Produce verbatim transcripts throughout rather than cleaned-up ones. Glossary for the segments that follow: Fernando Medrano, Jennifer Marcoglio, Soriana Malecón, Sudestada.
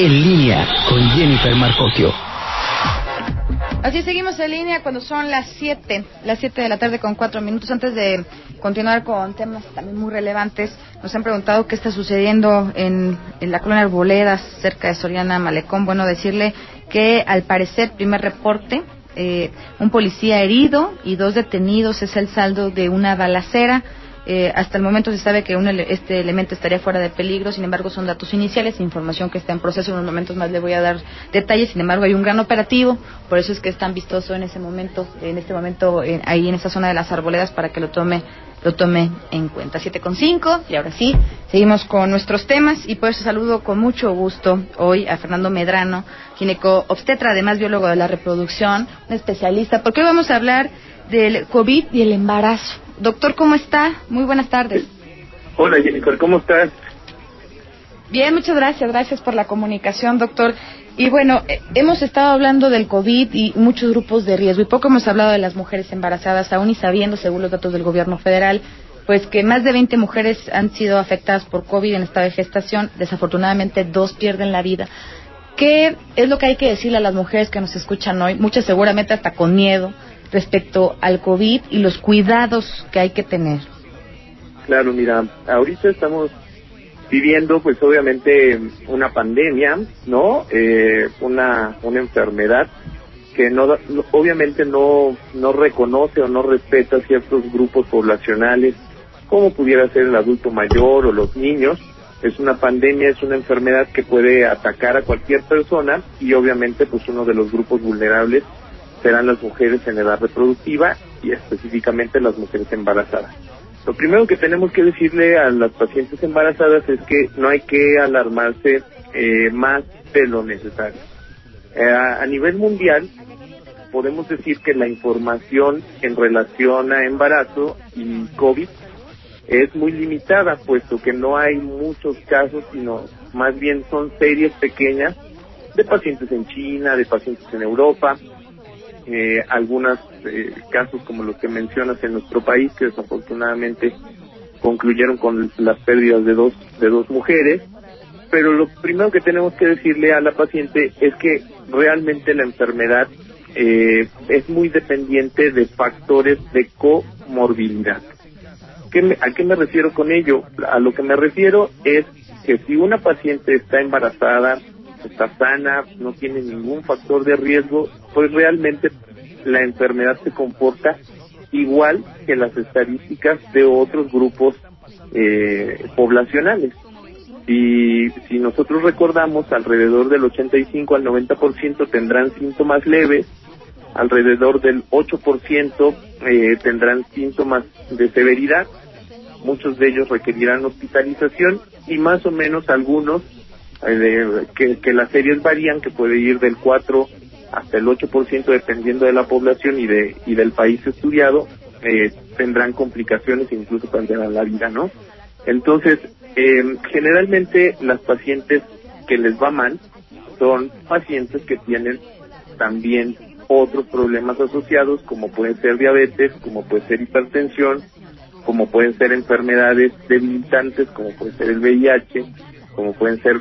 En línea con Jennifer Marcoglio. Así seguimos en línea cuando son las siete, las siete de la tarde con cuatro minutos. Antes de continuar con temas también muy relevantes, nos han preguntado qué está sucediendo en, en la colonia Arboledas, cerca de Soriana Malecón. Bueno, decirle que al parecer, primer reporte, eh, un policía herido y dos detenidos es el saldo de una balacera. Eh, hasta el momento se sabe que un ele- este elemento estaría fuera de peligro, sin embargo son datos iniciales, información que está en proceso, en unos momentos más le voy a dar detalles. Sin embargo hay un gran operativo, por eso es que es tan vistoso en ese momento, en este momento en, ahí en esa zona de las Arboledas, para que lo tome, lo tome en cuenta. siete con cinco, y ahora sí, seguimos con nuestros temas, y por eso saludo con mucho gusto hoy a Fernando Medrano, gineco-obstetra, además biólogo de la reproducción, un especialista, porque hoy vamos a hablar del COVID y el embarazo. Doctor, ¿cómo está? Muy buenas tardes. Hola, Jennifer, ¿cómo estás? Bien, muchas gracias, gracias por la comunicación, doctor. Y bueno, eh, hemos estado hablando del COVID y muchos grupos de riesgo, y poco hemos hablado de las mujeres embarazadas, aún y sabiendo, según los datos del gobierno federal, pues que más de veinte mujeres han sido afectadas por COVID en estado de gestación. Desafortunadamente, dos pierden la vida. ¿Qué es lo que hay que decirle a las mujeres que nos escuchan hoy? Muchas seguramente hasta con miedo, respecto al COVID y los cuidados que hay que tener. Claro, mira, ahorita estamos viviendo, pues obviamente, una pandemia, ¿no? Eh, una una enfermedad que no, no obviamente no no reconoce o no respeta ciertos grupos poblacionales, como pudiera ser el adulto mayor o los niños. Es una pandemia, es una enfermedad que puede atacar a cualquier persona y obviamente, pues uno de los grupos vulnerables serán las mujeres en edad reproductiva y específicamente las mujeres embarazadas. Lo primero que tenemos que decirle a las pacientes embarazadas es que no hay que alarmarse eh, más de lo necesario. Eh, a nivel mundial podemos decir que la información en relación a embarazo y COVID es muy limitada, puesto que no hay muchos casos, sino más bien son series pequeñas de pacientes en China, de pacientes en Europa. Eh, algunos eh, casos como los que mencionas en nuestro país, que desafortunadamente concluyeron con las pérdidas de dos de dos mujeres, pero lo primero que tenemos que decirle a la paciente es que realmente la enfermedad eh, es muy dependiente de factores de comorbilidad. ¿Qué me, ¿A qué me refiero con ello? A lo que me refiero es que si una paciente está embarazada, está sana, no tiene ningún factor de riesgo, pues realmente la enfermedad se comporta igual que las estadísticas de otros grupos eh, poblacionales. Y si nosotros recordamos, alrededor del ochenta y cinco al noventa por ciento tendrán síntomas leves, alrededor del ocho por ciento eh, tendrán síntomas de severidad, muchos de ellos requerirán hospitalización y más o menos algunos Que, que las series varían, que puede ir del cuatro hasta el ocho por ciento dependiendo de la población y de y del país estudiado, eh, tendrán complicaciones e incluso perderán la vida, ¿no? Entonces, eh, generalmente las pacientes que les va mal son pacientes que tienen también otros problemas asociados, como puede ser diabetes, como puede ser hipertensión, como pueden ser enfermedades debilitantes, como puede ser el V I H, como pueden ser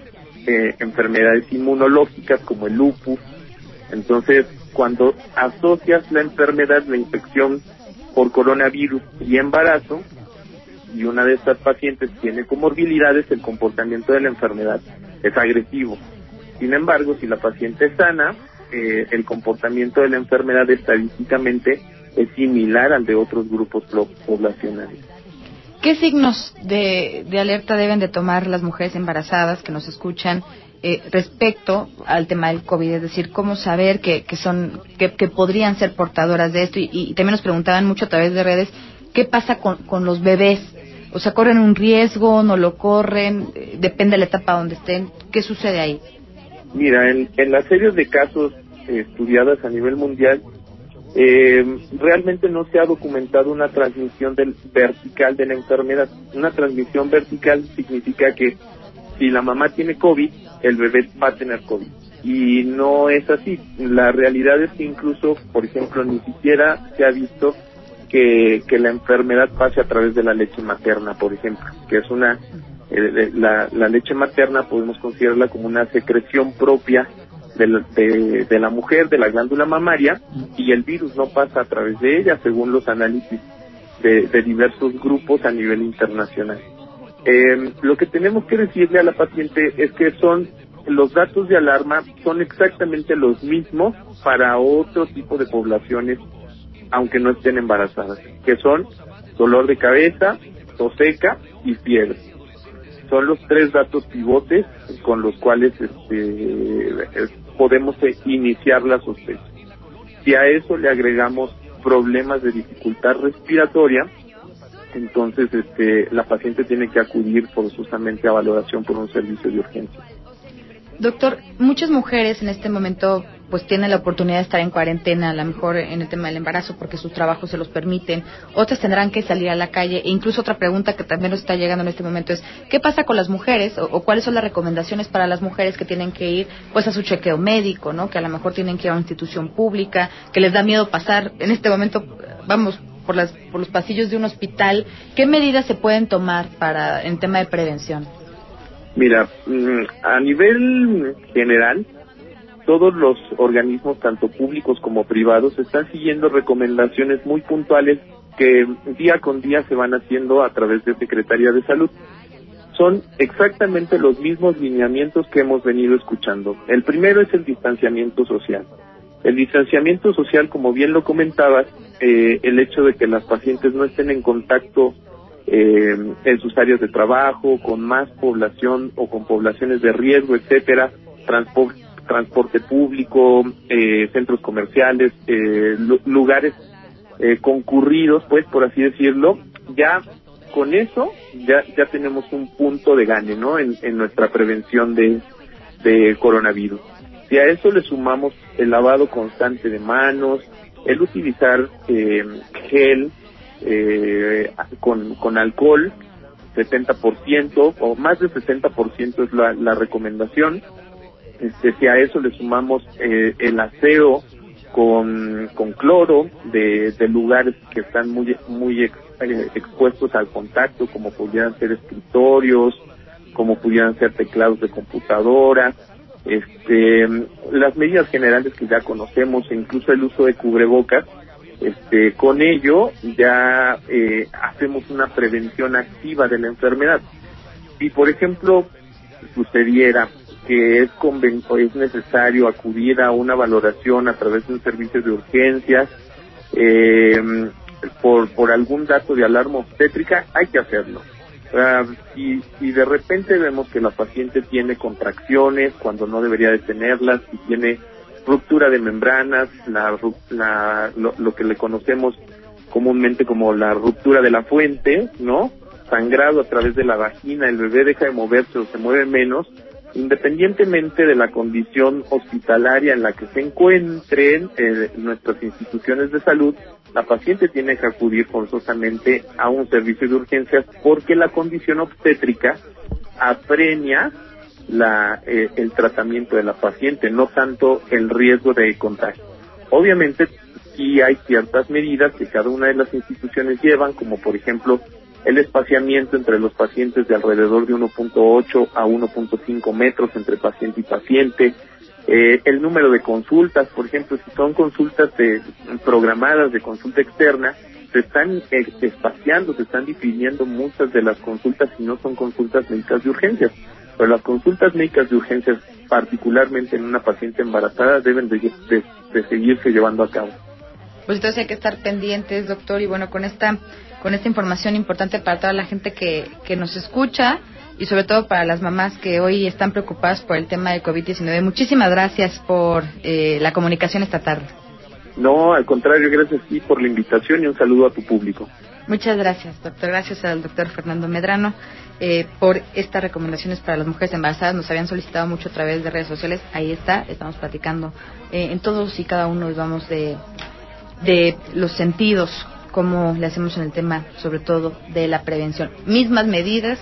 Eh, enfermedades inmunológicas como el lupus. Entonces, cuando asocias la enfermedad, la infección por coronavirus y embarazo, y una de estas pacientes tiene comorbilidades, el comportamiento de la enfermedad es agresivo. Sin embargo, si la paciente es sana, eh, el comportamiento de la enfermedad estadísticamente es similar al de otros grupos poblacionales. ¿Qué signos de, de alerta deben de tomar las mujeres embarazadas que nos escuchan eh, respecto al tema del COVID? Es decir, ¿cómo saber que, que son que, que podrían ser portadoras de esto? Y, y también nos preguntaban mucho a través de redes, ¿qué pasa con, con los bebés? O sea, ¿corren un riesgo? ¿No lo corren? Eh, depende de la etapa donde estén. ¿Qué sucede ahí? Mira, en, en las series de casos eh, estudiadas a nivel mundial, Eh, realmente no se ha documentado una transmisión del vertical de la enfermedad. Una transmisión vertical significa que si la mamá tiene COVID, el bebé va a tener COVID. Y no es así. La realidad es que incluso, por ejemplo, ni siquiera se ha visto que, que la enfermedad pase a través de la leche materna, por ejemplo, que es una eh, la, la leche materna podemos considerarla como una secreción propia de la, de, de la mujer, de la glándula mamaria, y el virus no pasa a través de ella, según los análisis de, de diversos grupos a nivel internacional. Eh, lo que tenemos que decirle a la paciente es que son los datos de alarma son exactamente los mismos para otro tipo de poblaciones, aunque no estén embarazadas, que son dolor de cabeza, tos seca y fiebre. Son los tres datos pivotes con los cuales este, podemos iniciar la sospecha. Si a eso le agregamos problemas de dificultad respiratoria, entonces este, la paciente tiene que acudir forzosamente a valoración por un servicio de urgencia. Doctor, muchas mujeres en este momento pues tienen la oportunidad de estar en cuarentena, a lo mejor en el tema del embarazo porque sus trabajos se los permiten, otras tendrán que salir a la calle, e incluso otra pregunta que también nos está llegando en este momento es ¿qué pasa con las mujeres o, o cuáles son las recomendaciones para las mujeres que tienen que ir pues a su chequeo médico, ¿no? Que a lo mejor tienen que ir a una institución pública, que les da miedo pasar en este momento, vamos, por las por los pasillos de un hospital? ¿Qué medidas se pueden tomar para en tema de prevención? Mira, a nivel general, todos los organismos, tanto públicos como privados, están siguiendo recomendaciones muy puntuales que día con día se van haciendo a través de Secretaría de Salud. Son exactamente los mismos lineamientos que hemos venido escuchando. El primero es el distanciamiento social. El distanciamiento social, como bien lo comentabas, eh, el hecho de que las pacientes no estén en contacto Eh, en sus áreas de trabajo, con más población o con poblaciones de riesgo, etcétera, transpor- transporte público, eh, centros comerciales, eh, lu- lugares eh, concurridos, pues, por así decirlo. Ya con eso ya ya tenemos un punto de gane, ¿no? En, en nuestra prevención de, de coronavirus. Si a eso le sumamos el lavado constante de manos, el utilizar eh, gel, Eh, con, con alcohol, setenta por ciento o más de setenta por ciento es la, la recomendación. Este, si a eso le sumamos eh, el aseo con, con cloro de, de lugares que están muy, muy ex, eh, expuestos al contacto, como pudieran ser escritorios, como pudieran ser teclados de computadora, este, las medidas generales que ya conocemos, e incluso el uso de cubrebocas. Este, con ello ya eh, hacemos una prevención activa de la enfermedad. Si, por ejemplo, sucediera que es conven- es necesario acudir a una valoración a través de un servicio de urgencias eh, por por algún dato de alarma obstétrica, hay que hacerlo. Uh, y, y de repente vemos que la paciente tiene contracciones cuando no debería de tenerlas, y tiene ruptura de membranas, la, la, lo, lo que le conocemos comúnmente como la ruptura de la fuente, ¿no? Sangrado a través de la vagina, el bebé deja de moverse o se mueve menos, independientemente de la condición hospitalaria en la que se encuentren eh, nuestras instituciones de salud, la paciente tiene que acudir forzosamente a un servicio de urgencias porque la condición obstétrica apremia la eh, el tratamiento de la paciente, no tanto el riesgo de contagio. Obviamente sí hay ciertas medidas que cada una de las instituciones llevan, como por ejemplo el espaciamiento entre los pacientes de alrededor de uno punto ocho a uno punto cinco metros entre paciente y paciente, eh, el número de consultas, por ejemplo, si son consultas de, programadas de consulta externa, se están espaciando, se están difiriendo muchas de las consultas si no son consultas médicas de urgencias. Pero las consultas médicas de urgencias, particularmente en una paciente embarazada, deben de, de, de seguirse llevando a cabo. Pues entonces hay que estar pendientes, doctor, y bueno, con esta con esta información importante para toda la gente que, que nos escucha, y sobre todo para las mamás que hoy están preocupadas por el tema del COVID diecinueve. Muchísimas gracias por eh, la comunicación esta tarde. No, al contrario, gracias a ti por la invitación y un saludo a tu público. Muchas gracias, doctor. Gracias al doctor Fernando Medrano eh, por estas recomendaciones para las mujeres embarazadas. Nos habían solicitado mucho a través de redes sociales. Ahí está, estamos platicando eh, en todos y cada uno, vamos, de, de los sentidos, como le hacemos en el tema, sobre todo, de la prevención. Mismas medidas,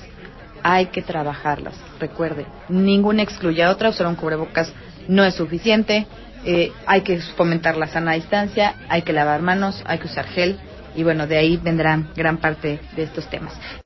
hay que trabajarlas. Recuerde, ninguna excluye a otra. Usar un cubrebocas no es suficiente. Eh, hay que fomentar la sana distancia, hay que lavar manos, hay que usar gel. Y bueno, de ahí vendrán gran parte de estos temas.